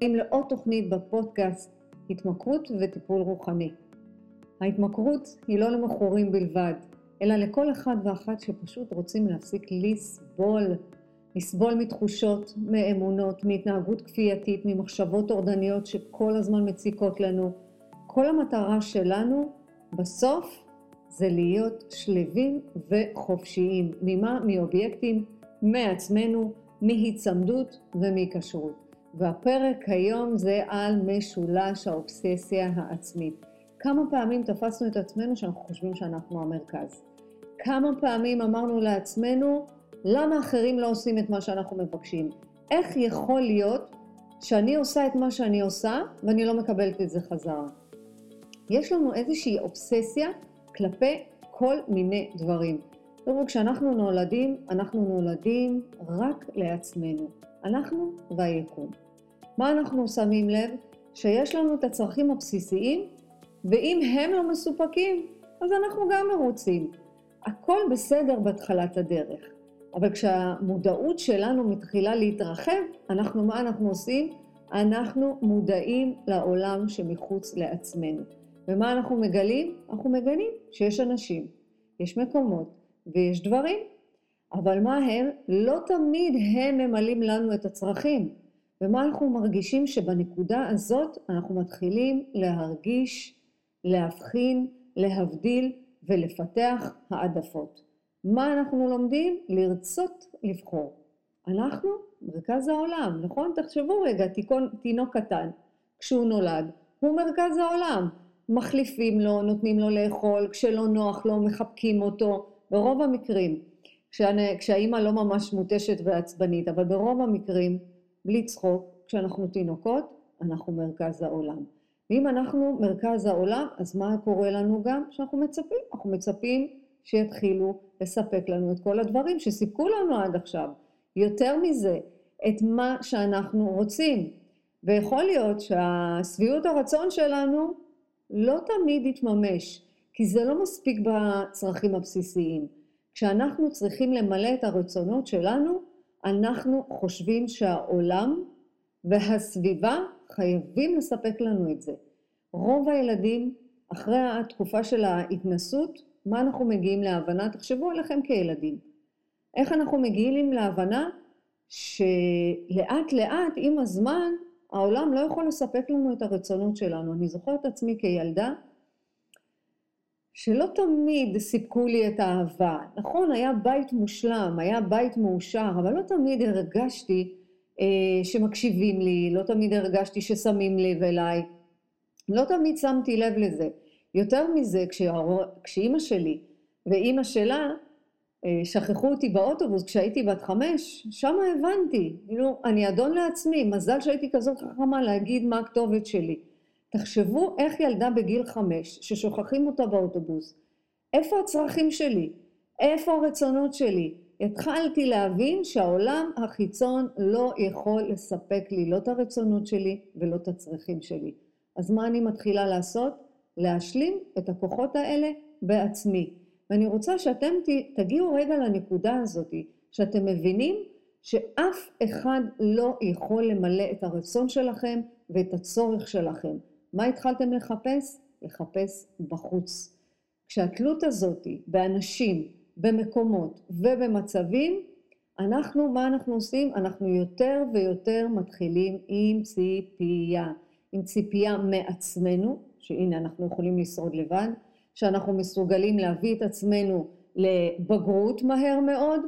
עם לעוד תוכנית בפודקאסט התמכרות וטיפול רוחני. ההתמכרות היא לא למכורים בלבד, אלא לכל אחד ואחת שפשוט רוצים להפסיק לסבול. לסבול מתחושות, מאמונות, מהתנהגות כפייתית, ממחשבות טורדניות שכל הזמן מציקות לנו. כל המטרה שלנו בסוף זה להיות שלווים וחופשיים. ממה? מאובייקטים, מעצמנו, מהיצמדות ומהיקשרות. והפרק היום זה על משולש האובססיה העצמית. כמה פעמים תפסנו את עצמנו שאנחנו חושבים שאנחנו המרכז? כמה פעמים אמרנו לעצמנו, למה אחרים לא עושים את מה שאנחנו מבקשים? איך יכול להיות שאני עושה את מה שאני עושה ואני לא מקבלת את זה חזרה? יש לנו איזושהי אובססיה כלפי כל מיני דברים. תראו, כשאנחנו נולדים, אנחנו נולדים רק לעצמנו. אנחנו והיקום. מה אנחנו שמים לב? שיש לנו את הצרכים הבסיסיים, ואם הם לא מסופקים, אז אנחנו גם מרוצים. הכל בסדר בהתחלת הדרך. אבל כשהמודעות שלנו מתחילה להתרחב, אנחנו, מה אנחנו עושים? אנחנו מודעים לעולם שמחוץ לעצמנו. ומה אנחנו מגלים? אנחנו מגלים שיש אנשים, יש מקומות ויש דברים. אבל מה הם? לא תמיד הם ממלאים לנו את הצרכים. ומה אנחנו מרגישים? שבנקודה הזאת אנחנו מתחילים להרגיש, להבחין, להבדיל ולפתח העדפות. מה אנחנו לומדים? לרצות לבחור. אנחנו מרכז העולם, נכון? תחשבו רגע, תינוק קטן, כשהוא נולד, הוא מרכז העולם. מחליפים לו, נותנים לו לאכול, כשלא נוח לו, מחבקים אותו, ברוב המקרים. כשהאימא לא ממש מותשת ועצבנית, אבל ברוב המקרים, בלי צחוק, כשאנחנו תינוקות, אנחנו מרכז העולם. ואם אנחנו מרכז העולם, אז מה קורה לנו גם? שאנחנו מצפים. אנחנו מצפים שיתחילו לספק לנו את כל הדברים שסיפקו לנו עד עכשיו. יותר מזה, את מה שאנחנו רוצים. ויכול להיות שהשביעות הרצון שלנו לא תמיד יתממש, כי זה לא מספיק בצרכים הבסיסיים. כשאנחנו צריכים למלא את הרצונות שלנו, אנחנו חושבים שהעולם והסביבה חייבים לספק לנו את זה. רוב הילדים, אחרי התקופה של ההתנסות, מה אנחנו מגיעים להבנה? תחשבו עליכם כילדים. איך אנחנו מגיעים להבנה שלאט לאט עם הזמן, העולם לא יכול לספק לנו את הרצונות שלנו. אני זוכרת את עצמי כילדה, שלא תמיד סיפקו לי את האהבה. נכון, היה בית מושלם, היה בית מאושר, אבל לא תמיד הרגשתי שמקשיבים לי, לא תמיד הרגשתי ששמים לב אליי, לא תמיד שמתי לב לזה. יותר מזה, כשאימא שלי ואימא שלה שכחו אותי באוטובוס כשהייתי בת 5, שם הבנתי, אני אדון לעצמי, מזל שהייתי כזאת חכמה להגיד מה הכתובת שלי. תחשבו איך ילדה בגיל 5, ששוכחים אותה באוטובוס, איפה הצרכים שלי? איפה הרצונות שלי? התחלתי להבין שהעולם החיצון לא יכול לספק לי, לא את הרצונות שלי ולא את הצרכים שלי. אז מה אני מתחילה לעשות? להשלים את הכוחות האלה בעצמי. ואני רוצה שאתם תגיעו רגע לנקודה הזאת, שאתם מבינים שאף אחד לא יכול למלא את הרצון שלכם ואת הצורך שלכם. מה התחלתם לחפש? לחפש בחוץ. כשהתלות הזאת באנשים, במקומות ובמצבים, מה אנחנו עושים? אנחנו יותר ויותר מתחילים עם ציפייה. עם ציפייה מעצמנו, שהנה אנחנו יכולים לשרוד לבד, שאנחנו מסוגלים להביא את עצמנו לבגרות מהר מאוד,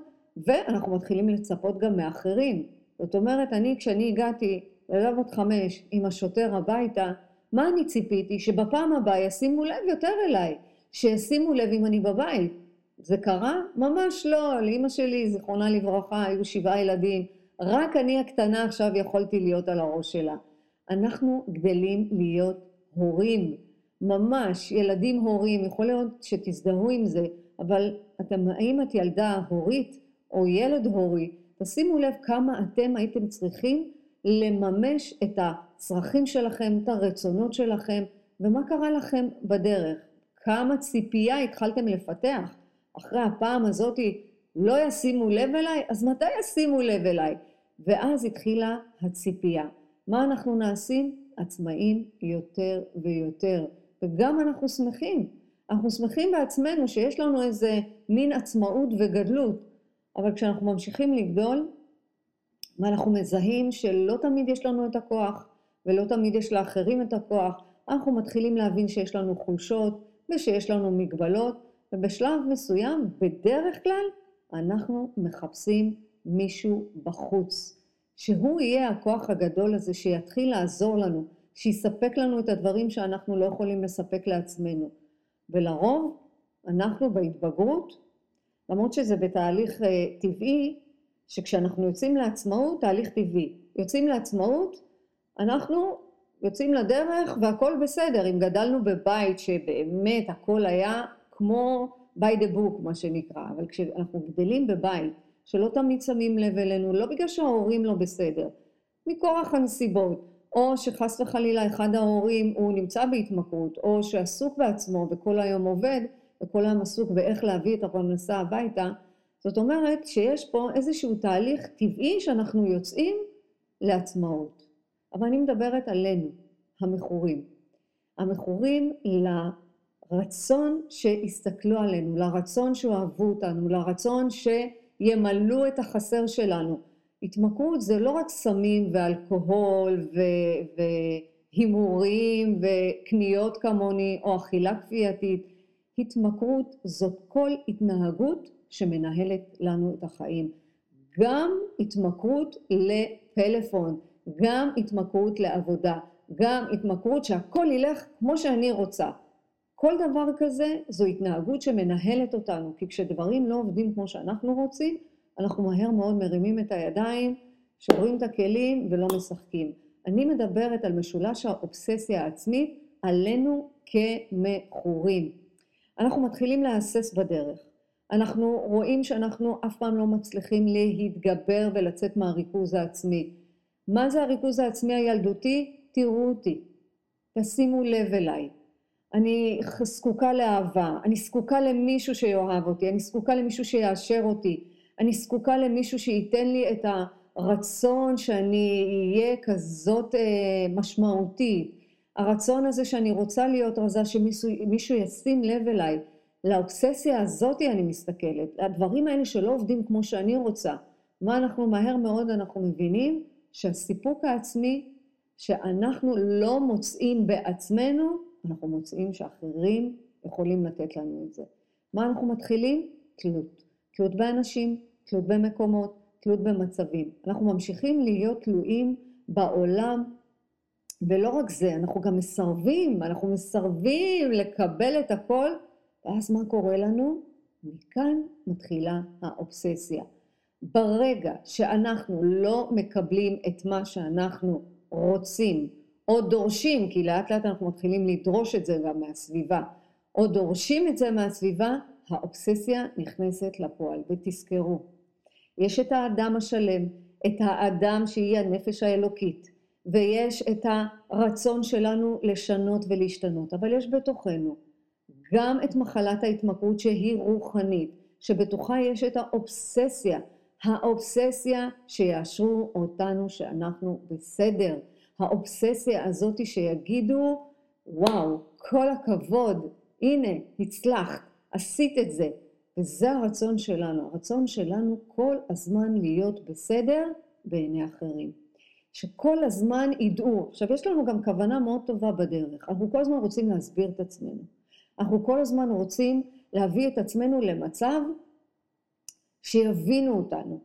ואנחנו מתחילים לצפות גם מאחרים. זאת אומרת, כשאני הגעתי לבת 5 עם השוטר הביתה, מה אני ציפיתי? שבפעם הבאה ישימו לב יותר אליי, שישימו לב אם אני בבית. זה קרה? ממש לא. לאמא שלי, זיכרונה לברכה, היו 7 ילדים, רק אני הקטנה עכשיו יכולתי להיות על הראש שלה. אנחנו גדלים להיות הורים, ממש, ילדים הורים, יכול להיות שתזדהו עם זה, אבל האם את ילדה הורית או ילד הורי, תשימו לב כמה אתם הייתם צריכים לממש את הצרכים שלכם, את הרצונות שלכם, ומה קרה לכם בדרך? כמה ציפייה התחלתם לפתח? אחרי הפעם הזאת לא ישימו לב אליי, אז מתי ישימו לב אליי? ואז התחילה הציפייה. מה אנחנו נעשים? עצמאים יותר ויותר. וגם אנחנו שמחים. אנחנו שמחים בעצמנו שיש לנו איזה מין עצמאות וגדלות. אבל כשאנחנו ממשיכים לגדול, אנחנו מזהים שלא תמיד יש לנו את הכוח, ולא תמיד יש לאחרים את הכוח. אנחנו מתחילים להבין שיש לנו חולשות, ושיש לנו מגבלות, ובשלב מסוים, בדרך כלל, אנחנו מחפשים מישהו בחוץ. שהוא יהיה הכוח הגדול הזה שיתחיל לעזור לנו, שיספק לנו את הדברים שאנחנו לא יכולים לספק לעצמנו. ולרוב, אנחנו בהתבגרות, למרות שזה בתהליך טבעי, שכשאנחנו יוצאים לעצמאות, תהליך טבעי. יוצאים לעצמאות, אנחנו יוצאים לדרך והכל בסדר. אם גדלנו בבית שבאמת הכל היה כמו by the book, מה שנקרא. אבל כשאנחנו גדלים בבית, שלא תמיד שמים לב אלינו, לא בגלל שההורים לא בסדר, מכורח הנסיבות, או שחס וחלילה אחד ההורים הוא נמצא בהתמכרות, או שעסוק בעצמו וכל היום עובד, וכל היום עסוק באיך להביא את הפרנסה הביתה, זאת אומרת שיש פה איזשהו תהליך טבעי שאנחנו יוצאים לעצמאות. אבל אני מדברת עלינו, המכורים. המכורים לרצון שיסתכלו עלינו, לרצון שאוהבו אותנו, לרצון שימלאו את החסר שלנו. התמכרות זה לא רק סמים ואלכוהול והימורים וקניות כמוני או אכילה כפייתית. התמכרות זאת כל התנהגות שמנהלת לנו את החיים. גם התמכרות לפלאפון, גם התמכרות לעבודה, גם התמכרות שהכל ילך כמו שאני רוצה. כל דבר כזה זו התנהגות שמנהלת אותנו, כי כשדברים לא עובדים כמו שאנחנו רוצים, אנחנו מהר מאוד מרימים את הידיים, שוברים את הכלים ולא משחקים. אני מדברת על משולש האובססיה העצמית, עלינו כמכורים. אנחנו מתחילים להסס בדרך. אנחנו רואים שאנחנו אף פעם לא מצליחים להתגבר ולצאת מהריכוז העצמי. מה זה הריכוז העצמי הילדותי? תראו אותי. תשימו לב אליי. אני זקוקה לאהבה. אני זקוקה למישהו שיאהב אותי. אני זקוקה למישהו שיאשר אותי. אני זקוקה למישהו שייתן לי את הרצון שאני אהיה כזאת משמעותית. הרצון הזה שאני רוצה להיות רזה, שמישהו ישים לב אליי. לאובססיה הזאת אני מסתכלת, הדברים האלה שלא עובדים כמו שאני רוצה. מה אנחנו מהר מאוד אנחנו מבינים? שהסיפוק העצמי שאנחנו לא מוצאים בעצמנו, אנחנו מוצאים שאחרים יכולים לתת לנו את זה. מה אנחנו מתחילים? תלות. תלות באנשים, תלות במקומות, תלות במצבים. אנחנו ממשיכים להיות תלויים בעולם, ולא רק זה, אנחנו גם מסרבים, אנחנו מסרבים לקבל את הכל, ואז מה קורה לנו? מכאן מתחילה האובססיה. ברגע שאנחנו לא מקבלים את מה שאנחנו רוצים, או דורשים, כי לאט לאט אנחנו מתחילים לדרוש את זה גם מהסביבה, או דורשים את זה מהסביבה, האובססיה נכנסת לפועל. ותזכרו, יש את האדם השלם, את האדם שהיא הנפש האלוקית, ויש את הרצון שלנו לשנות ולהשתנות, אבל יש בתוכנו גם את מחלת ההתמכרות שהיא רוחנית, שבתוכה יש את האובססיה, האובססיה שיאשרו אותנו שאנחנו בסדר. האובססיה הזאת שיגידו, וואו, כל הכבוד, הנה, הצלחת, עשית את זה. וזה הרצון שלנו, הרצון שלנו כל הזמן להיות בסדר בעיני אחרים. שכל הזמן ידעו, עכשיו יש לנו גם כוונה מאוד טובה בדרך, אנחנו כל הזמן רוצים להסביר את עצמנו. אנחנו כל הזמן רוצים להביא את עצמנו למצב שיבינו אותנו.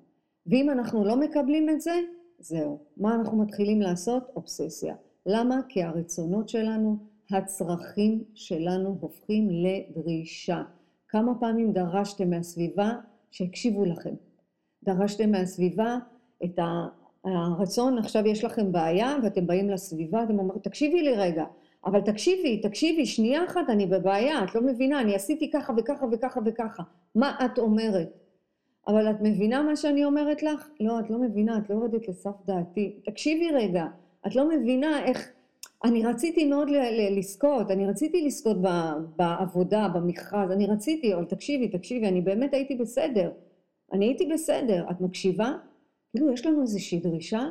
ואם אנחנו לא מקבלים את זה, זהו. מה אנחנו מתחילים לעשות? אובססיה. למה? כי הרצונות שלנו, הצרכים שלנו הופכים לדרישה. כמה פעמים דרשתם מהסביבה שהקשיבו לכם? דרשתם מהסביבה את הרצון, עכשיו יש לכם בעיה ואתם באים לסביבה, אתם אומרים, תקשיבי לי רגע. אבל תקשיבי, שנייה אחת, אני בבעיה, את לא מבינה, אני עשיתי ככה וככה וככה וככה. מה את אומרת? אבל את מבינה מה שאני אומרת לך? לא, את לא מבינה, את לא יורדת לסף דעתי. תקשיבי רגע, את לא מבינה איך... אני רציתי מאוד לזכות, אני רציתי לזכות בעבודה, במכרז, אני רציתי, אבל תקשיבי, אני באמת הייתי בסדר. את מקשיבה? כאילו, יש לנו איזושהי דרישה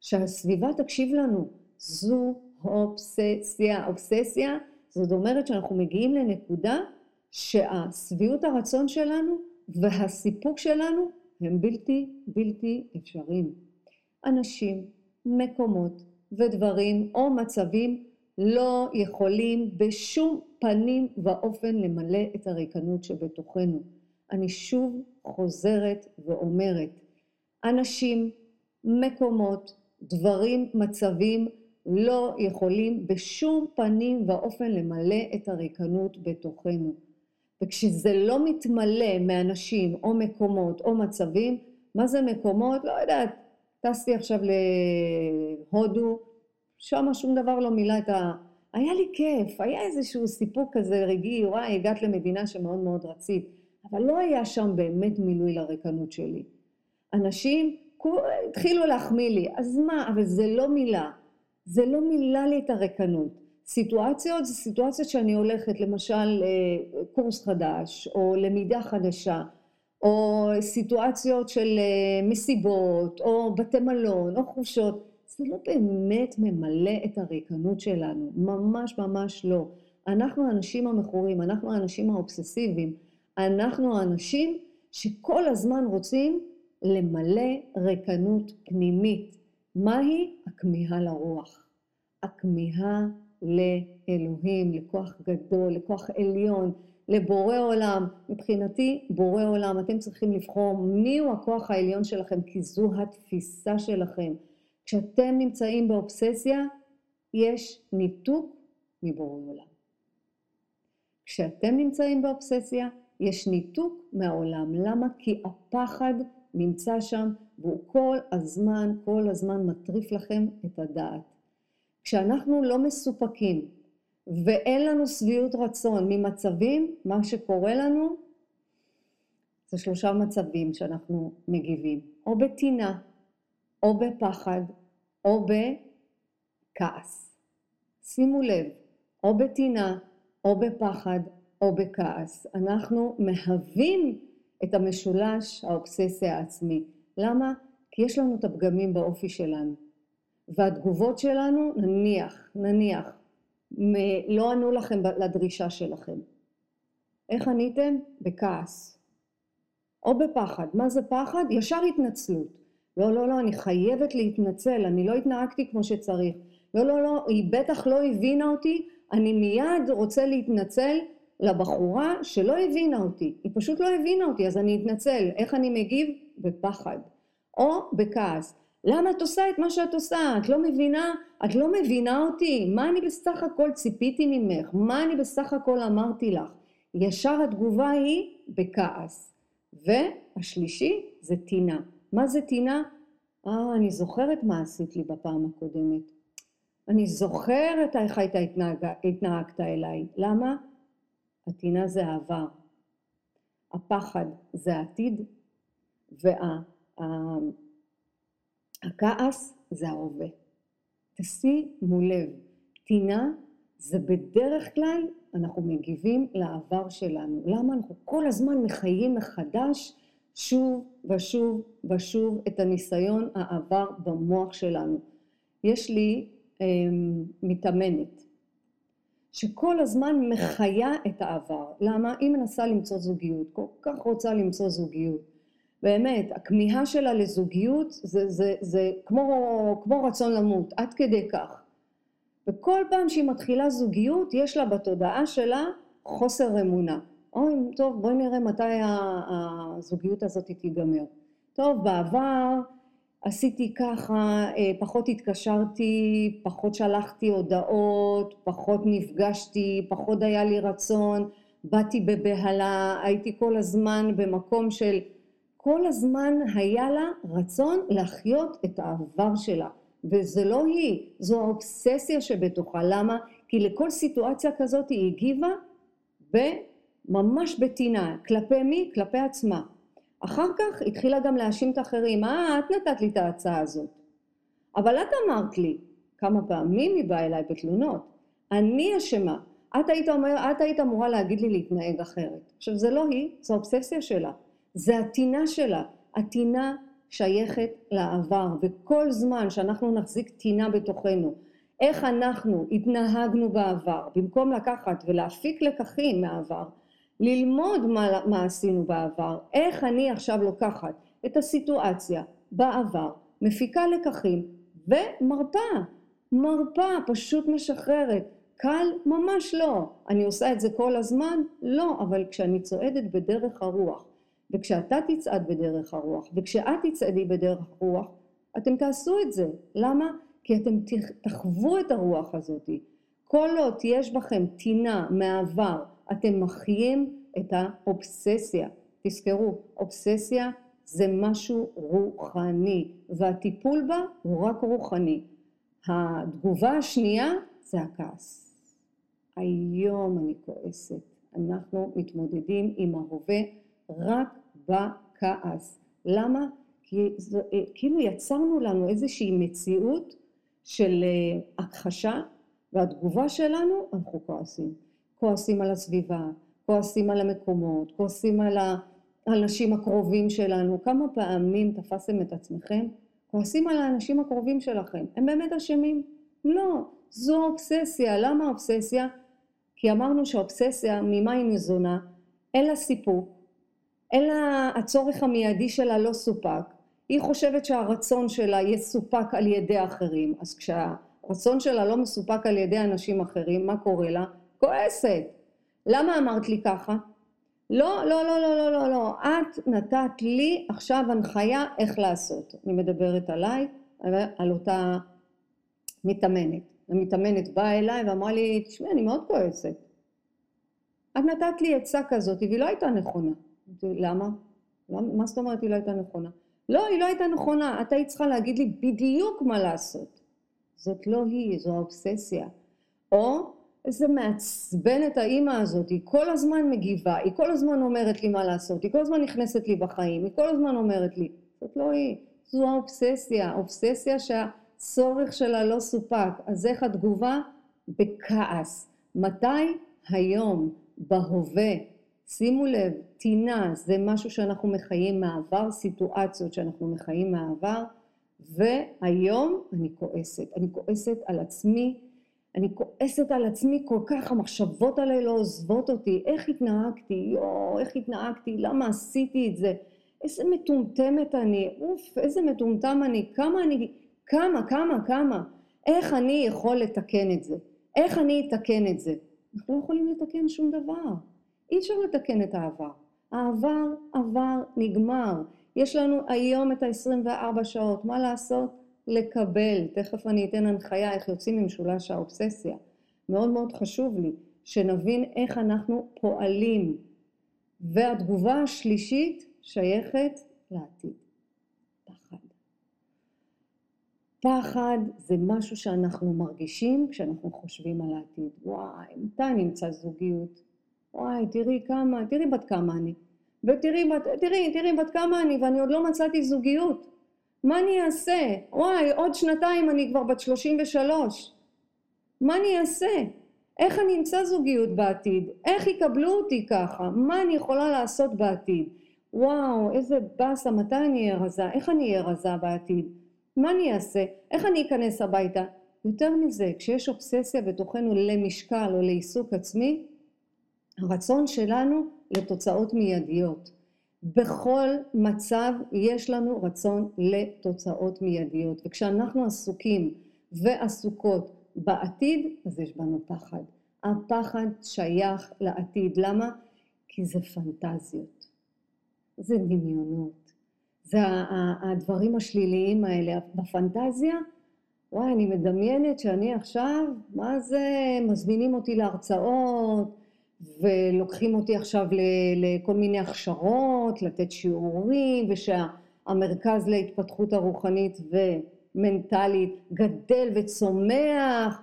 שהסביבה תקשיב לנו. זו אובססיה. אובססיה, זאת אומרת שאנחנו מגיעים לנקודה שהסביעות הרצון שלנו והסיפוק שלנו הם בלתי אפשריים. אנשים, מקומות ודברים או מצבים לא יכולים בשום פנים ואופן למלא את הריקנות שבתוכנו. אני שוב חוזרת ואומרת, אנשים, מקומות, דברים, מצבים לא יכולים בשום פנים ואופן למלא את הריקנות בתוכנו. וכשזה לא מתמלא מאנשים או מקומות או מצבים, מה זה מקומות? לא יודעת, טסתי עכשיו להודו, שמה שום דבר לא מילא את ה... היה לי כיף, היה איזשהו סיפוק כזה רגעי, וואי, הגעת למדינה שמאוד מאוד רצית, אבל לא היה שם באמת מילוי לריקנות שלי. אנשים התחילו להחמיא לי, אז מה? אבל זה לא מילה. זה לא מילה לי את הריקנות. סיטואציות זה סיטואציות שאני הולכת, למשל, קורס חדש, או למידה חדשה, או סיטואציות של מסיבות, או בתי מלון, או חופשות. זה לא באמת ממלא את הריקנות שלנו. ממש ממש לא. אנחנו האנשים המכורים, אנחנו האנשים האובססיביים, אנחנו האנשים שכל הזמן רוצים למלא ריקנות פנימית. מהי? הכמיהה לרוח. הכמיהה לאלוהים, לכוח גדול, לכוח עליון, לבורא עולם. מבחינתי, בורא עולם, אתם צריכים לבחור מיהו הכוח העליון שלכם, כי זו התפיסה שלכם. כשאתם נמצאים באובססיה, יש ניתוק מבורא עולם. כשאתם נמצאים באובססיה, יש ניתוק מהעולם. למה? כי הפחד נמצא שם, והוא כל הזמן מטריף לכם את הדעת. כשאנחנו לא מסופקים, ואין לנו שביעות רצון ממצבים, מה שקורה לנו, זה 3 מצבים שאנחנו מגיבים. או בתינה, או בפחד, או בכעס. שימו לב, או בתינה, או בפחד, או בכעס. אנחנו מהווים את המשולש, האובססיה העצמי. למה? כי יש לנו את הפגמים באופי שלנו. והתגובות שלנו, נניח, לא ענו לכם לדרישה שלכם. איך עניתם? בכעס. או בפחד. מה זה פחד? ישר התנצלות. לא, אני חייבת להתנצל, אני לא התנהגתי כמו שצריך. לא, היא בטח לא הבינה אותי, אני מיד רוצה להתנצל לבחורה שלא הבינה אותי. היא פשוט לא הבינה אותי, אז אני אתנצל. איך אני מגיב? בפחד. או בכעס. למה את עושה את מה שאת עושה? את לא מבינה אותי. מה אני בסך הכל ציפיתי ממך? מה אני בסך הכל אמרתי לך? ישר התגובה היא בכעס. והשלישי זה תינה. מה זה תינה? אני זוכרת מה עשית לי בפעם הקודמת. אני זוכרת איך התנהגת אליי. למה? התינה זה העבר, הפחד זה העתיד, והכעס זה ההווה. תשימו לב, תינה זה בדרך כלל אנחנו מגיבים לעבר שלנו. למה אנחנו כל הזמן מחיים מחדש שוב ושוב ושוב את הניסיון העבר במוח שלנו. יש לי מתאמנת. שכל הזמן מחיה את העבר. למה? היא מנסה למצוא זוגיות, כל כך רוצה למצוא זוגיות. באמת, הכמיהה שלה לזוגיות זה כמו רצון למות, עד כדי כך. וכל פעם שהיא מתחילה זוגיות, יש לה בתודעה שלה חוסר אמונה. אוי, טוב, בואי נראה מתי הזוגיות הזאת תיגמר. טוב, בעבר עשיתי ככה, פחות התקשרתי, פחות שלחתי הודעות, פחות נפגשתי, פחות היה לי רצון, באתי בבהלה, הייתי כל הזמן במקום של, כל הזמן היה לה רצון לחיות את העבר שלה, וזה לא היא, זו האובססיה שבתוכה, למה? כי לכל סיטואציה כזאת היא הגיבה, ממש בתינה, כלפי מי? כלפי עצמה. אחר כך התחילה גם להאשים את האחרים, את נתת לי את ההצעה הזאת. אבל את אמרת לי, כמה פעמים היא באה אליי בתלונות, אני אשמה, את היית אמורה להגיד לי להתנהג אחרת. עכשיו זה לא היא, זו האובססיה שלה, זה התינה שלה. התינה שייכת לעבר, וכל זמן שאנחנו נחזיק טינה בתוכנו, איך אנחנו התנהגנו בעבר, במקום לקחת ולהפיק לקחים מהעבר, ללמוד מה עשינו בעבר, איך אני עכשיו לוקחת את הסיטואציה בעבר, מפיקה לקחים ומרפאה, פשוט משחררת, קל? ממש לא. אני עושה את זה כל הזמן? לא, אבל כשאני צועדת בדרך הרוח, וכשאתה תצעד בדרך הרוח, וכשאת תצעדי בדרך הרוח, אתם תעשו את זה. למה? כי אתם תחוו את הרוח הזאת. כל עוד יש בכם טינה מהעבר, אתם מחיים את האובססיה. תזכרו, אובססיה זה משהו רוחני, והטיפול בה הוא רק רוחני. התגובה השנייה זה הכעס. היום אני כועסת. אנחנו מתמודדים עם ההווה רק בכעס. למה? כי כאילו יצרנו לנו איזושהי מציאות של הכחשה, והתגובה שלנו אנחנו כועסים. כועסים על הסביבה, כועסים על המקומות, כועסים על האנשים הקרובים שלנו. כמה פעמים תפסתם את עצמכם? כועסים על האנשים הקרובים שלכם. הם באמת אשמים? לא. זו אובססיה. למה אובססיה? כי אמרנו שהאובססיה, ממה היא ניזונה? אין לה סיפוק, אין לה, הצורך המיידי שלה לא סופק. היא חושבת שהרצון שלה יסופק על ידי אחרים. אז כשהרצון שלה לא מסופק על ידי אנשים אחרים, מה קורה לה? כועסת. למה אמרת לי ככה? לא, לא, לא, לא, לא, לא, לא. את נתת לי עכשיו הנחיה איך לעשות. אני מדברת עליי, על אותה מתאמנת. המתאמנת באה אליי ואמרה לי, תשמע, אני מאוד כועסת. את נתת לי עצה כזאת, והיא לא הייתה נכונה. למה? מה זאת אומרת היא לא הייתה נכונה? לא, היא לא הייתה נכונה. אתה צריכה להגיד לי בדיוק מה לעשות. זאת לא היא, זו האובססיה. או זה מעצבן את האימא הזאת, היא כל הזמן מגיבה, היא כל הזמן אומרת לי מה לעשות, היא כל הזמן נכנסת לי בחיים, היא כל הזמן אומרת לי, זאת לא היא, זו האובססיה, אובססיה שהצורך שלה לא סופק. אז איך התגובה? בכעס. מתי? היום, בהווה. שימו לב, טינה זה משהו שאנחנו מחיים מהעבר, סיטואציות שאנחנו מחיים מהעבר, והיום אני כועסת. אני כועסת על עצמי, כל כך, המחשבות עליי לא עוזבות אותי, איך התנהגתי, למה עשיתי את זה, איזה מטומטמת אני, איזה מטומטם אני, כמה, איך אני יכול לתקן את זה, אנחנו לא יכולים לתקן שום דבר, אי אפשר לתקן את העבר, העבר נגמר, יש לנו היום את ה-24 שעות, מה לעשות? לקבל, תכף אני אתן הנחיה איך יוצאים ממשולש האובססיה. מאוד מאוד חשוב לי שנבין איך אנחנו פועלים. והתגובה השלישית שייכת לעתיד. פחד. פחד זה משהו שאנחנו מרגישים כשאנחנו חושבים על העתיד. וואי, מתי נמצא זוגיות? וואי, תראי בת כמה אני. ותראי בת כמה אני, ואני עוד לא מצאתי זוגיות. מה אני אעשה? וואי, עוד שנתיים אני כבר בת 33. מה אני אעשה? איך אני אמצא זוגיות בעתיד? איך יקבלו אותי ככה? מה אני יכולה לעשות בעתיד? וואו, איזה בסה, מתי אני ארזה? איך אני ארזה בעתיד? מה אני אעשה? איך אני אכנס הביתה? יותר מזה, כשיש אובססיה בתוכנו למשקל או לעיסוק עצמי, הרצון שלנו לתוצאות מיידיות. בכל מצב יש לנו רצון לתוצאות מיידיות, וכשאנחנו עסוקים ועסוקות בעתיד, אז יש בנו פחד. הפחד שייך לעתיד. למה? כי זה פנטזיות, זה דמיונות, זה הדברים השליליים האלה. בפנטזיה, וואי, אני מדמיינת שאני עכשיו, מה זה, מזמינים אותי להרצאות, ולוקחים אותי עכשיו לכל מיני הכשרות, לתת שיעורים, ושהמרכז להתפתחות הרוחנית ומנטלית גדל וצומח,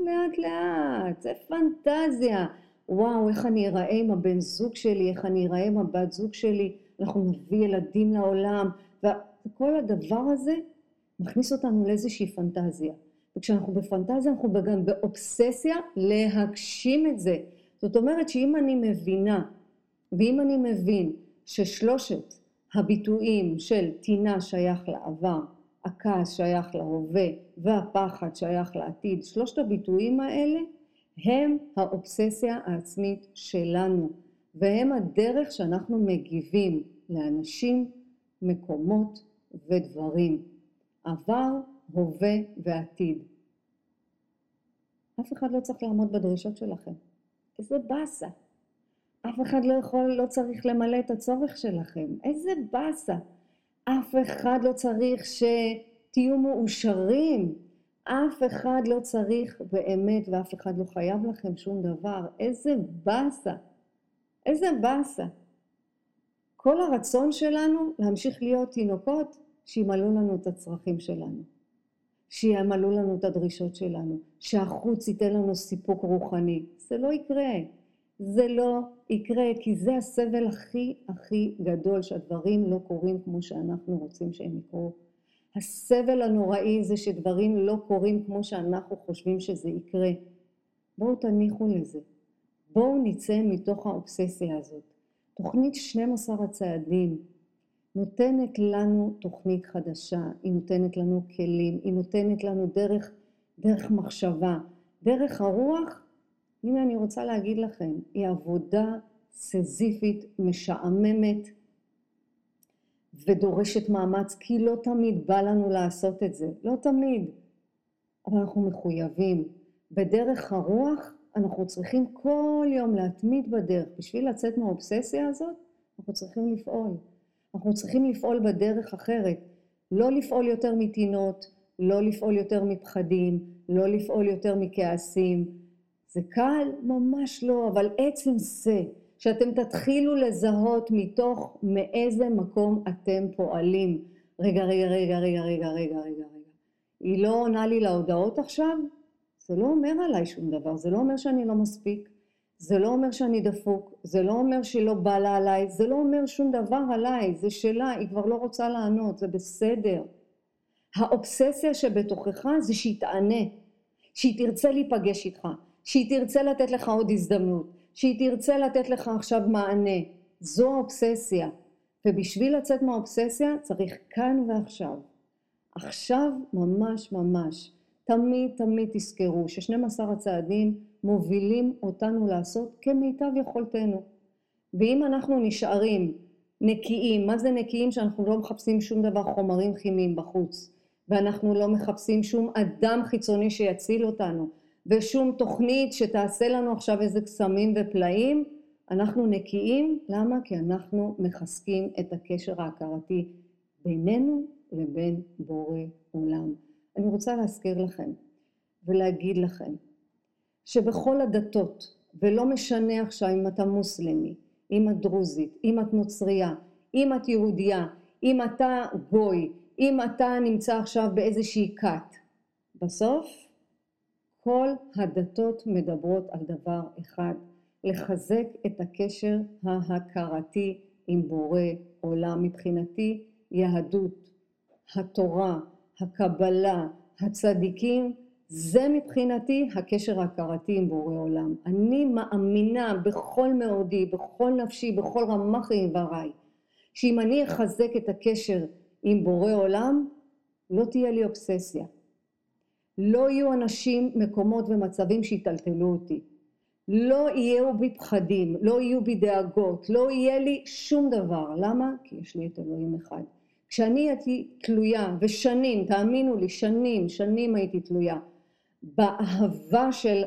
לאט לאט, זה פנטזיה. וואו, איך אני אראה עם הבן זוג שלי, איך אני אראה עם הבת זוג שלי, אנחנו נביא ילדים לעולם, וכל הדבר הזה מכניס אותנו לאיזושהי פנטזיה. וכשאנחנו בפנטזיה, אנחנו גם באובססיה להגשים את זה. זאת אומרת שאם אני מבינה, ואם אני מבין ששלושת הביטויים של טינה שייך לעבר, הכעס שייך להווה והפחד שייך לעתיד, שלושת הביטויים האלה הם האובססיה העצמית שלנו, והם הדרך שאנחנו מגיבים לאנשים, מקומות ודברים. עבר, הווה ועתיד. אף אחד לא צריך לעמוד בדרישות שלכם. איזה באסה. אף אחד לא צריך למלא את הצורך שלכם. איזה באסה. אף אחד לא צריך שתהיו מאושרים. אף אחד לא צריך באמת, ואף אחד לא חייב לכם שום דבר. איזה באסה. איזה באסה. כל הרצון שלנו להמשיך להיות תינוקות שימלאו לנו את הצרכים שלנו. שימלאו לנו את הדרישות שלנו. שהחוץ ייתן לנו סיפוק רוחני. זה לא יקרה. זה לא יקרה, כי זה הסבל הכי הכי גדול, שהדברים לא קורים כמו שאנחנו רוצים שהם יקרו. הסבל הנוראי זה שדברים לא קורים כמו שאנחנו חושבים שזה יקרה. בואו תניחו לזה. בואו נצא מתוך האובססיה הזאת. תוכנית 12 הצעדים נותנת לנו תוכנית חדשה, היא נותנת לנו כלים, היא נותנת לנו דרך מחשבה, דרך הרוח. הנה אני רוצה להגיד לכם, היא עבודה סזיפית, משעממת ודורשת מאמץ, כי לא תמיד בא לנו לעשות את זה, לא תמיד, אבל אנחנו מחויבים. בדרך הרוח אנחנו צריכים כל יום להתמיד בדרך, בשביל לצאת מהאובססיה הזאת אנחנו צריכים לפעול. אנחנו צריכים לפעול בדרך אחרת, לא לפעול יותר מתינות, לא לפעול יותר מפחדים, לא לפעול יותר מכעסים. זה קל? ממש לא, אבל עצם זה שאתם תתחילו לזהות מתוך מאיזה מקום אתם פועלים. רגע. היא לא עונה לי להודעות עכשיו? זה לא אומר עליי שום דבר, זה לא אומר שאני לא מספיק, זה לא אומר שאני דפוק, זה לא אומר שהיא לא בא לה עליי, זה לא אומר שום דבר עליי, זה שלה, היא כבר לא רוצה לענות, זה בסדר. האובססיה שבתוכך זה שהיא תענה, שהיא תרצה להיפגש איתך, שהיא תרצה לתת לך עוד הזדמנות, שהיא תרצה לתת לך עכשיו מענה. זו האובססיה. ובשביל לצאת מהאובססיה צריך כאן ועכשיו. עכשיו ממש ממש. תמיד תזכרו ש12 הצעדים מובילים אותנו לעשות כמיטב יכולתנו. ואם אנחנו נשארים נקיים, מה זה נקיים? שאנחנו לא מחפשים שום דבר חומרים כימיים בחוץ, ואנחנו לא מחפשים שום אדם חיצוני שיציל אותנו, ושום תוכנית שתעשה לנו עכשיו איזה קסמים ופלאים, אנחנו נקיים. למה? כי אנחנו מחזקים את הקשר ההכרתי בינינו לבין בורא עולם. אני רוצה להזכיר לכם ולהגיד לכם שבכל הדתות, ולא משנה עכשיו אם אתה מוסלמי, אם את דרוזית, אם את נוצריה, אם את יהודיה, אם אתה גוי, אם אתה נמצא עכשיו באיזושהי כת, בסוף כל הדתות מדברות על דבר אחד, לחזק את הקשר ההכרתי עם בורא עולם. מבחינתי, יהדות, התורה, הקבלה, הצדיקים, זה מבחינתי הקשר ההכרתי עם בורא עולם. אני מאמינה בכל מאודי, בכל נפשי, בכל רמ"ח איבריי, שאם אני אחזק את הקשר עם בורא עולם, לא תהיה לי אובססיה. לא יהיו אנשים, מקומות ומצבים שיטלטלו אותי. לא יהיו בי פחדים, לא יהיו בי דאגות, לא יהיה לי שום דבר. למה? כי יש לי את אלוהים אחד. כשאני הייתי תלויה, ושנים, תאמינו לי, שנים הייתי תלויה, באהבה של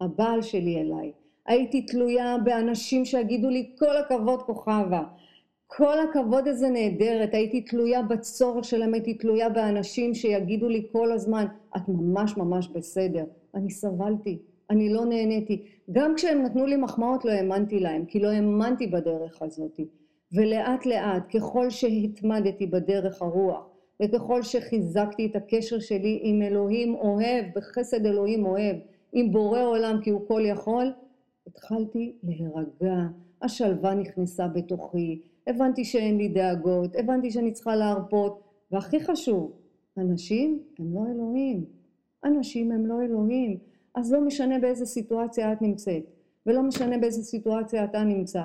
הבעל שלי אליי. הייתי תלויה באנשים שיגידו לי, כל הכבוד כוכבה. כל הכבוד הזה נהדרת, הייתי תלויה בצורך שלהם, הייתי תלויה באנשים שיגידו לי כל הזמן, את ממש בסדר. אני סבלתי, אני לא נהניתי. גם כשהם נתנו לי מחמאות לא האמנתי להם, כי לא האמנתי בדרך הזאת. ולאט לאט, ככל שהתמדתי בדרך הרוח, וככל שחיזקתי את הקשר שלי עם אלוהים אוהב, בחסד אלוהים אוהב, עם בורא עולם כי הוא כל יכול, התחלתי להירגע. השלווה נכנסה בתוכי, הבנתי שאין לי דאגות, הבנתי שאני צריכה להרפות, והכי חשוב, אנשים הם לא אלוהים. אנשים הם לא אלוהים. אז לא משנה באיזה סיטואציה את נמצאת, ולא משנה באיזה סיטואציה אתה נמצא.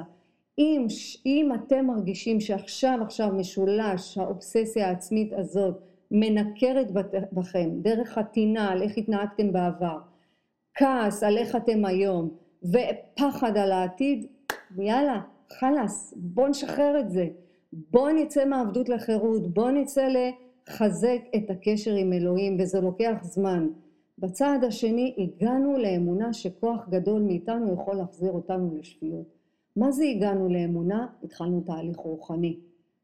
אם אתם מרגישים שעכשיו משולש האובססיה העצמית הזאת מנקרת בכם, דרך חתינה על איך התנהגתם בעבר, כעס על איך אתם היום, ופחד על העתיד, יאללה, חלס, בוא נשחרר את זה. בוא נצא מעבדות לחירות, בוא נצא לחזק את הקשר עם אלוהים, וזה לוקח זמן. בצעד השני הגענו לאמונה שכוח גדול מאיתנו יכול להחזיר אותנו לשפיות. מה זה הגענו לאמונה? התחלנו תהליך רוחני.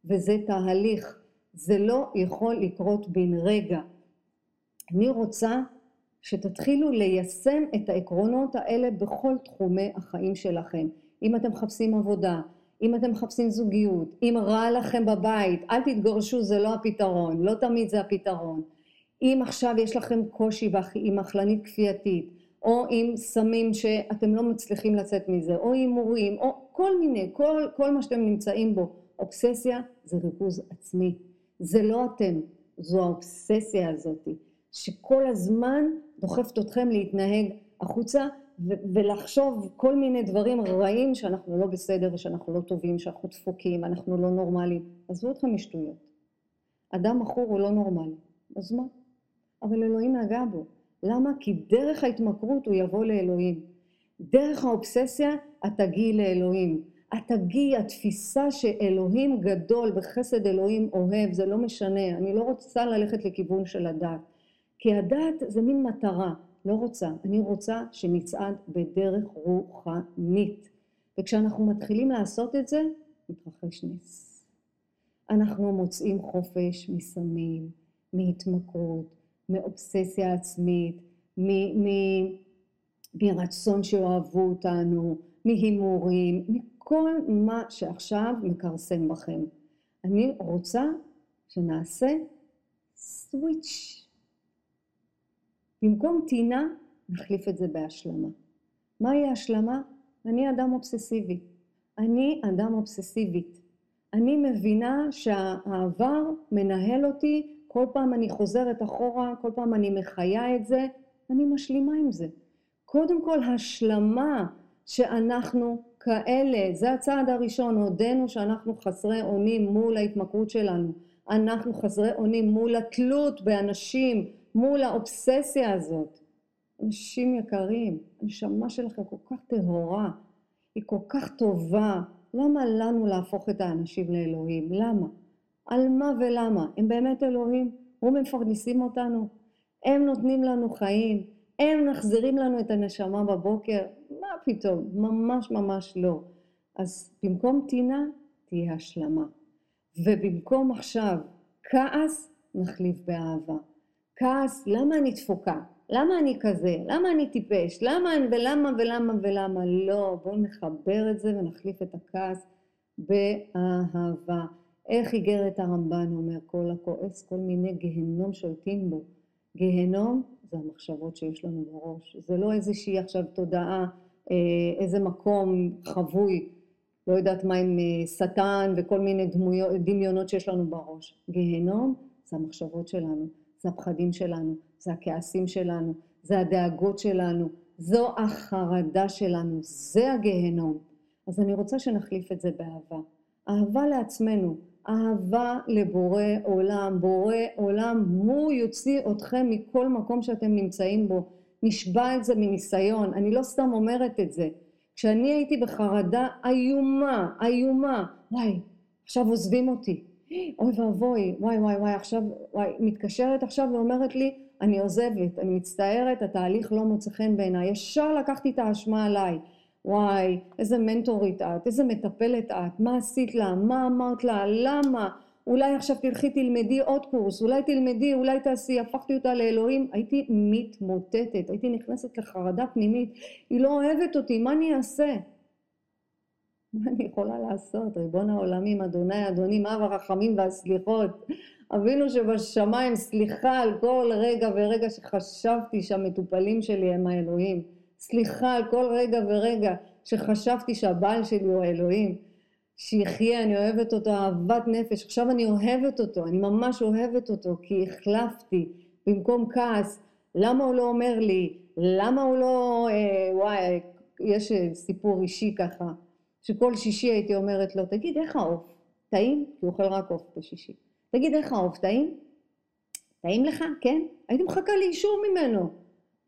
וזה תהליך, זה לא יכול לקרות בן רגע. אני רוצה שתתחילו ליישם את העקרונות האלה בכל תחומי החיים שלכם. אם אתם מחפשים עבודה, אם אתם מחפשים זוגיות, אם רע לכם בבית, אל תתגרשו, זה לא הפתרון, לא תמיד זה הפתרון. אם עכשיו יש לכם קושי עם אכלנית כפייתית, או עם סמים שאתם לא מצליחים לצאת מזה, או עם מורים, או כל מיני, כל מה שאתם נמצאים בו. אובססיה זה ריכוז עצמי. זה לא אתם, זו האובססיה הזאת, שכל הזמן דוחפת אתכם להתנהג החוצה, ולחשוב כל מיני דברים רעים שאנחנו לא בסדר ושאנחנו לא טובים, שאנחנו דפוקים, אנחנו לא נורמליים. עזבו אתכם משטויות. אדם מכור הוא לא נורמלי. אז מה? אבל אלוהים נגע בו. למה? כי דרך ההתמכרות הוא יבוא לאלוהים. דרך האובססיה את תגיעי לאלוהים. את תגיעי, התפיסה שאלוהים גדול וחסד אלוהים אוהב, זה לא משנה. אני לא רוצה ללכת לכיוון של הדת. כי הדת זה מין מטרה. לא רוצה, אני רוצה שנצעד בדרך רוחנית. וכשאנחנו מתחילים לעשות את זה, מתרחש נס. אנחנו מוצאים חופש מסמים, מהתמכרות, מאובססיה עצמית, מרצון שאוהבו אותנו, מהימורים, מכל מה שעכשיו מקרסם בכם. אני רוצה שנעשה סוויץ'. במקום תינה, נחליף את זה בהשלמה. מהי ההשלמה? אני אדם אובססיבי. אני אדם אובססיבית. אני מבינה שהעבר מנהל אותי, כל פעם אני חוזרת אחורה, כל פעם אני מחיה את זה, אני משלימה עם זה. קודם כל, השלמה שאנחנו כאלה, זה הצעד הראשון, הודנו שאנחנו חסרי אונים מול ההתמכרות שלנו. אנחנו חסרי אונים מול התלות באנשים, מול האובססיה הזאת. אנשים יקרים, הנשמה שלכם כל כך טהורה, היא כל כך טובה. למה לנו להפוך את האנשים לאלוהים? למה? על מה ולמה? הם באמת אלוהים? הם מפרנסים אותנו? הם נותנים לנו חיים? הם מחזירים לנו את הנשמה בבוקר? מה פתאום? ממש ממש לא. אז במקום טינה, תהיה השלמה. ובמקום עכשיו כעס, נחליף באהבה. כעס, למה אני דפוקה? למה אני כזה? למה אני טיפש? למה ולמה? לא, בואו נחבר את זה ונחליף את הכעס באהבה. איך איגרת הרמב"ן אומר, כל הכועס, כל מיני גהנום שולטים בו. גהנום זה המחשבות שיש לנו בראש. זה לא איזושהי עכשיו תודעה, איזה מקום חבוי, לא יודעת מה עם שטן וכל מיני דמיונות שיש לנו בראש. גהנום זה המחשבות שלנו. זה הפחדים שלנו, זה הכעסים שלנו, זה הדאגות שלנו, זו החרדה שלנו, זה הגהנום. אז אני רוצה שנחליף את זה באהבה. אהבה לעצמנו, אהבה לבורא עולם, בורא עולם, הוא יוציא אתכם מכל מקום שאתם נמצאים בו. נשבע את זה מניסיון, אני לא סתם אומרת את זה. כשאני הייתי בחרדה איומה, וואי, עכשיו עוזבים אותי. אוי ואבוי, וואי, עכשיו, מתקשרת עכשיו ואומרת לי, אני עוזבת, אני מצטערת, התהליך לא מוצא חן בעיניי, ישר לקחתי את האשמה עליי, וואי, איזה מנטורית את, איזה מטפלת את, מה עשית לה, מה אמרת לה, למה, אולי עכשיו תלכי תלמדי עוד קורס, אולי תעשי, הפכתי אותה לאלוהים, הייתי מתמוטטת, הייתי נכנסת לחרדה פנימית, היא לא אוהבת אותי, מה אני אעשה? מה אני יכולה לעשות? ריבון העולמים, אדוני, אדונים, אב הרחמים והסליחות. אבינו שבשמיים, סליחה על כל רגע ורגע שחשבתי שהמטופלים שלי הם האלוהים. סליחה על כל רגע ורגע שחשבתי שהבעל שלי הוא האלוהים. שיחיה, אני אוהבת אותו, אהבת נפש. עכשיו אני אוהבת אותו, אני ממש אוהבת אותו, כי החלפתי במקום כעס. למה הוא לא אומר לי? למה הוא לא... וואי, יש סיפור אישי ככה. שכל שישי הייתי אומרת לו, תגיד איך העוף, טעים? כי הוא אוכל רק עוף בשישי. תגיד איך העוף, טעים? טעים לך? כן? הייתי מחכה לאישור ממנו.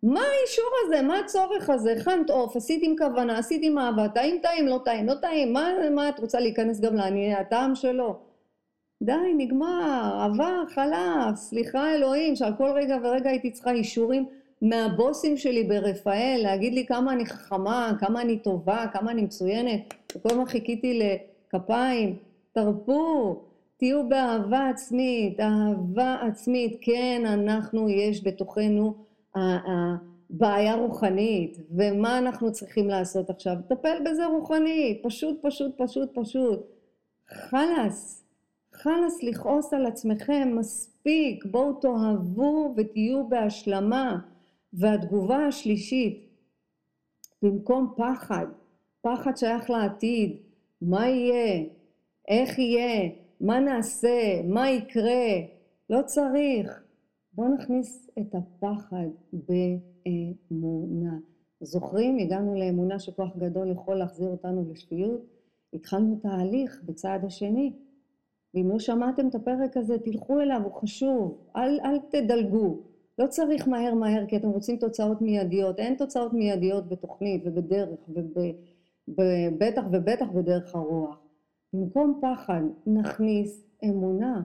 מה האישור הזה? מה הצורך הזה? חנת עוף, עשית עם כוונה, עשית עם אהבה, טעים, טעים, לא טעים, לא טעים, מה את רוצה להיכנס גם לעניין הטעם שלו? די, נגמר, עבר, חלף, סליחה אלוהים, שעל כל רגע ורגע הייתי צריכה אישורים מהבוסים שלי ברפאל, להגיד לי כמה אני חכמה, כמה אני טובה, כמה אני מצוינת, וכל מה חיכיתי לכפיים, תרפו, תהיו באהבה עצמית, אהבה עצמית, כן, אנחנו, יש בתוכנו הבעיה רוחנית, ומה אנחנו צריכים לעשות עכשיו? טפל בזה רוחנית, פשוט, פשוט, פשוט, פשוט, חלס. חלס לכעוס על עצמכם, מספיק, בואו תאהבו ותהיו בהשלמה. והתגובה השלישית, במקום פחד, פחד שייך לעתיד, מה יהיה, איך יהיה, מה נעשה, מה יקרה, לא צריך. בואו נכניס את הפחד באמונה. זוכרים, הגענו לאמונה שכוח גדול יכול להחזיר אותנו לשפיות, התחלנו תהליך בצעד השני. ואם לא שמעתם את הפרק הזה, תלכו אליו, הוא חשוב, אל תדלגו. לא צריך מהר מהר, כי אתם רוצים תוצאות מיידיות. אין תוצאות מיידיות בתוכנית ובדרך, ובטח ובטח בדרך הרוח. במקום פחד, נכניס אמונה.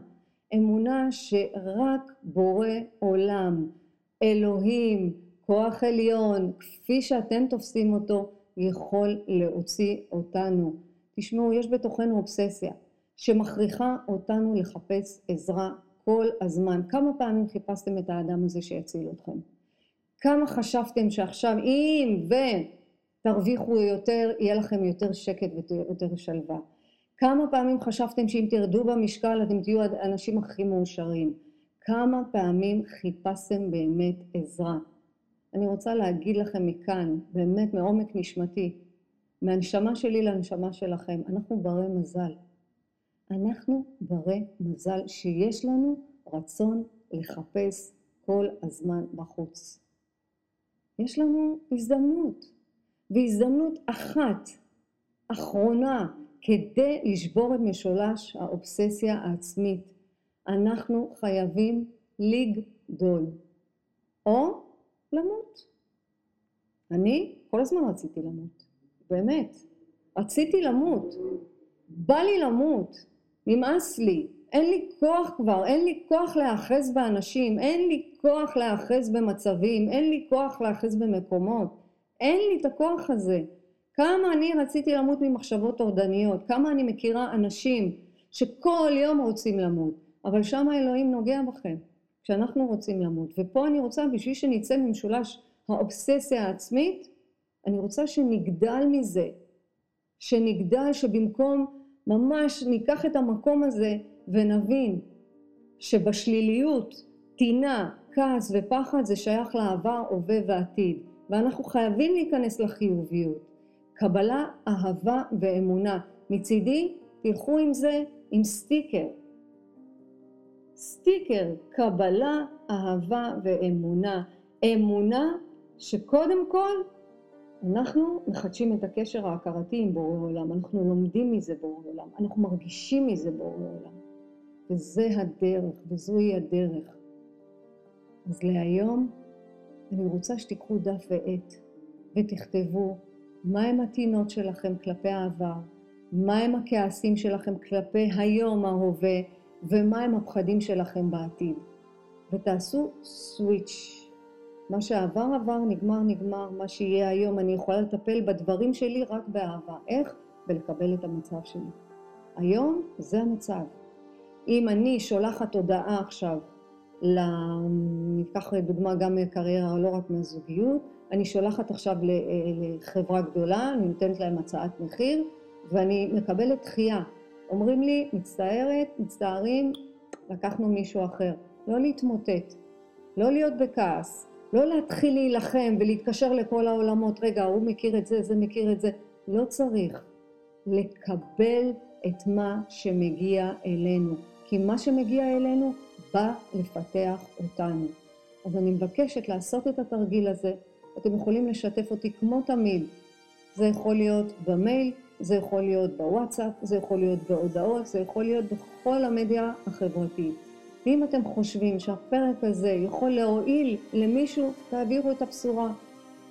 אמונה שרק בורא עולם, אלוהים, כוח עליון, כפי שאתם תופסים אותו, יכול להוציא אותנו. תשמעו, יש בתוכנו אובססיה. שמכריחה אותנו לחפש עזרה כל הזמן. כמה פעמים חיפשתם את האדם הזה שיציל אתכם? כמה חשבתם שעכשיו אם ותרוויחו יותר, יהיה לכם יותר שקט ויותר שלווה? כמה פעמים חשבתם שאם תרדו במשקל אתם תהיו האנשים הכי מאושרים? כמה פעמים חיפשתם באמת עזרה? אני רוצה להגיד לכם מכאן, באמת מעומק נשמתי, מהנשמה שלי לנשמה שלכם, אנחנו ברי מזל. אנחנו ברי מזל שיש לנו רצון לחפש כל הזמן בחוץ. יש לנו הזדמנות, והזדמנות אחת, אחרונה, כדי לשבור את משולש האובססיה העצמית. אנחנו חייבים לגדול, או למות. אני כל הזמן רציתי למות, באמת. רציתי למות, בא לי למות. נמאס לי, אין לי כוח כבר, אין לי כוח להאחז באנשים, אין לי כוח להאחז במצבים, אין לי כוח להאחז במקומות, אין לי את הכוח הזה. כמה אני רציתי למות ממחשבות אורדניות, כמה אני מכירה אנשים שכל יום רוצים למות, אבל שם האלוהים נוגע בכם, כשאנחנו רוצים למות. ופה אני רוצה, בשביל שנצא ממשולש האובססיה העצמית, אני רוצה שנגדל מזה, שנגדל שבמקום ממש ניקח את המקום הזה ונבין שבשליליות, טינה, כעס ופחד זה שייך לעבר, הווה ועתיד. ואנחנו חייבים להיכנס לחיוביות. קבלה, אהבה ואמונה. מצידי, תלכו עם זה עם סטיקר. סטיקר, קבלה, אהבה ואמונה. אמונה שקודם כל, אנחנו מחדשים את הקשר ההכרתי עם בורא עולם, אנחנו לומדים מזה בורא עולם, אנחנו מרגישים מזה בורא עולם. וזה הדרך, וזוהי הדרך. אז להיום, אני רוצה שתיקחו דף ועט, ותכתבו מהם התינות שלכם כלפי העבר, מהם הכעסים שלכם כלפי היום ההווה, ומהם הפחדים שלכם בעתיד. ותעשו סוויץ'. מה שעבר עבר, נגמר נגמר, מה שיהיה היום, אני יכולה לטפל בדברים שלי רק באהבה. איך? ולקבל את המצב שלי. היום זה המצב. אם אני שולחת הודעה עכשיו, ניקח לדוגמה גם מהקריירה, לא רק מהזוגיות, אני שולחת עכשיו לחברה גדולה, אני נותנת להם הצעת מחיר, ואני מקבלת דחייה. אומרים לי, מצטערת, מצטערים, לקחנו מישהו אחר. לא להתמוטט, לא להיות בכעס, לא להתחיל להילחם ולהתקשר לכל העולמות, רגע, הוא מכיר את זה, זה מכיר את זה. לא צריך לקבל את מה שמגיע אלינו, כי מה שמגיע אלינו בא לפתח אותנו. אז אני מבקשת לעשות את התרגיל הזה, אתם יכולים לשתף אותי כמו תמיד. זה יכול להיות במייל, זה יכול להיות בוואטסאפ, זה יכול להיות בהודעות, זה יכול להיות בכל המדיה החברתית. ואם אתם חושבים שהפרק הזה יכול להועיל למישהו, תעבירו את הבשורה.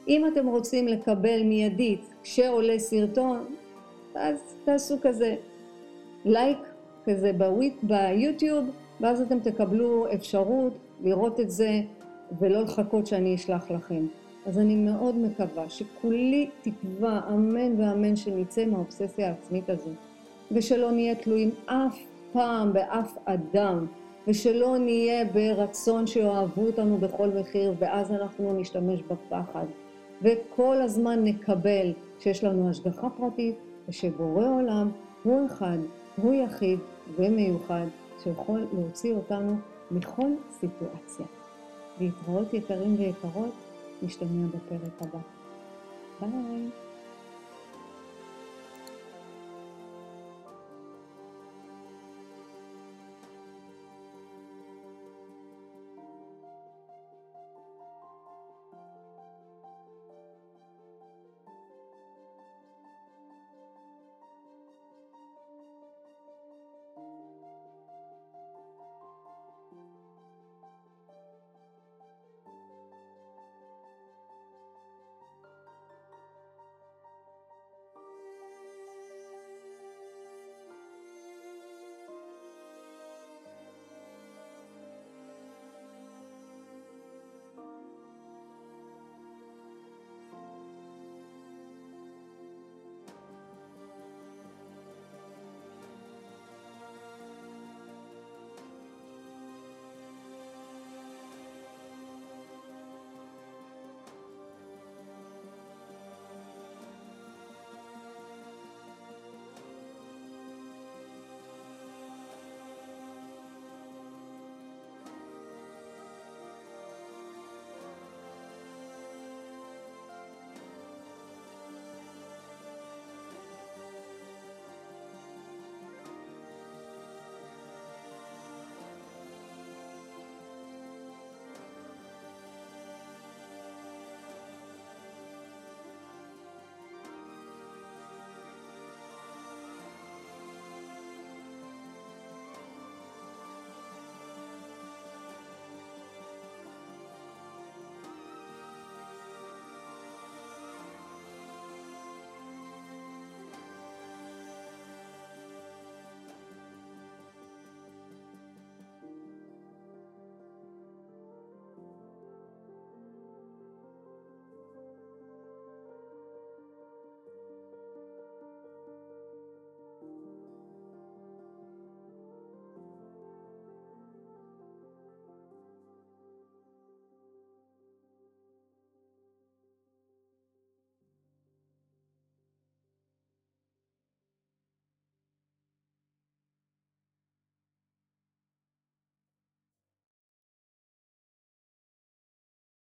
אם אתם רוצים לקבל מיידית כשעולה סרטון, אז תעשו כזה לייק כזה ביוטיוב, ואז אתם תקבלו אפשרות לראות את זה ולא לחכות שאני אשלח לכם. אז אני מאוד מקווה שכולי תקווה, אמן ואמן, שנצא מהאובססיה העצמית הזו, ושלא נהיה תלויים אף פעם באף אדם, ושלא נהיה ברצון שאוהבו אותנו בכל מחיר, ואז אנחנו נשתמש בפחד. וכל הזמן נקבל שיש לנו השגחה פרטית, ושבורא עולם הוא אחד, הוא יחיד ומיוחד, שיכול להוציא אותנו מכל סיטואציה. להתראות יקרים ויקרות, נשתמע בפרק הבא. ביי.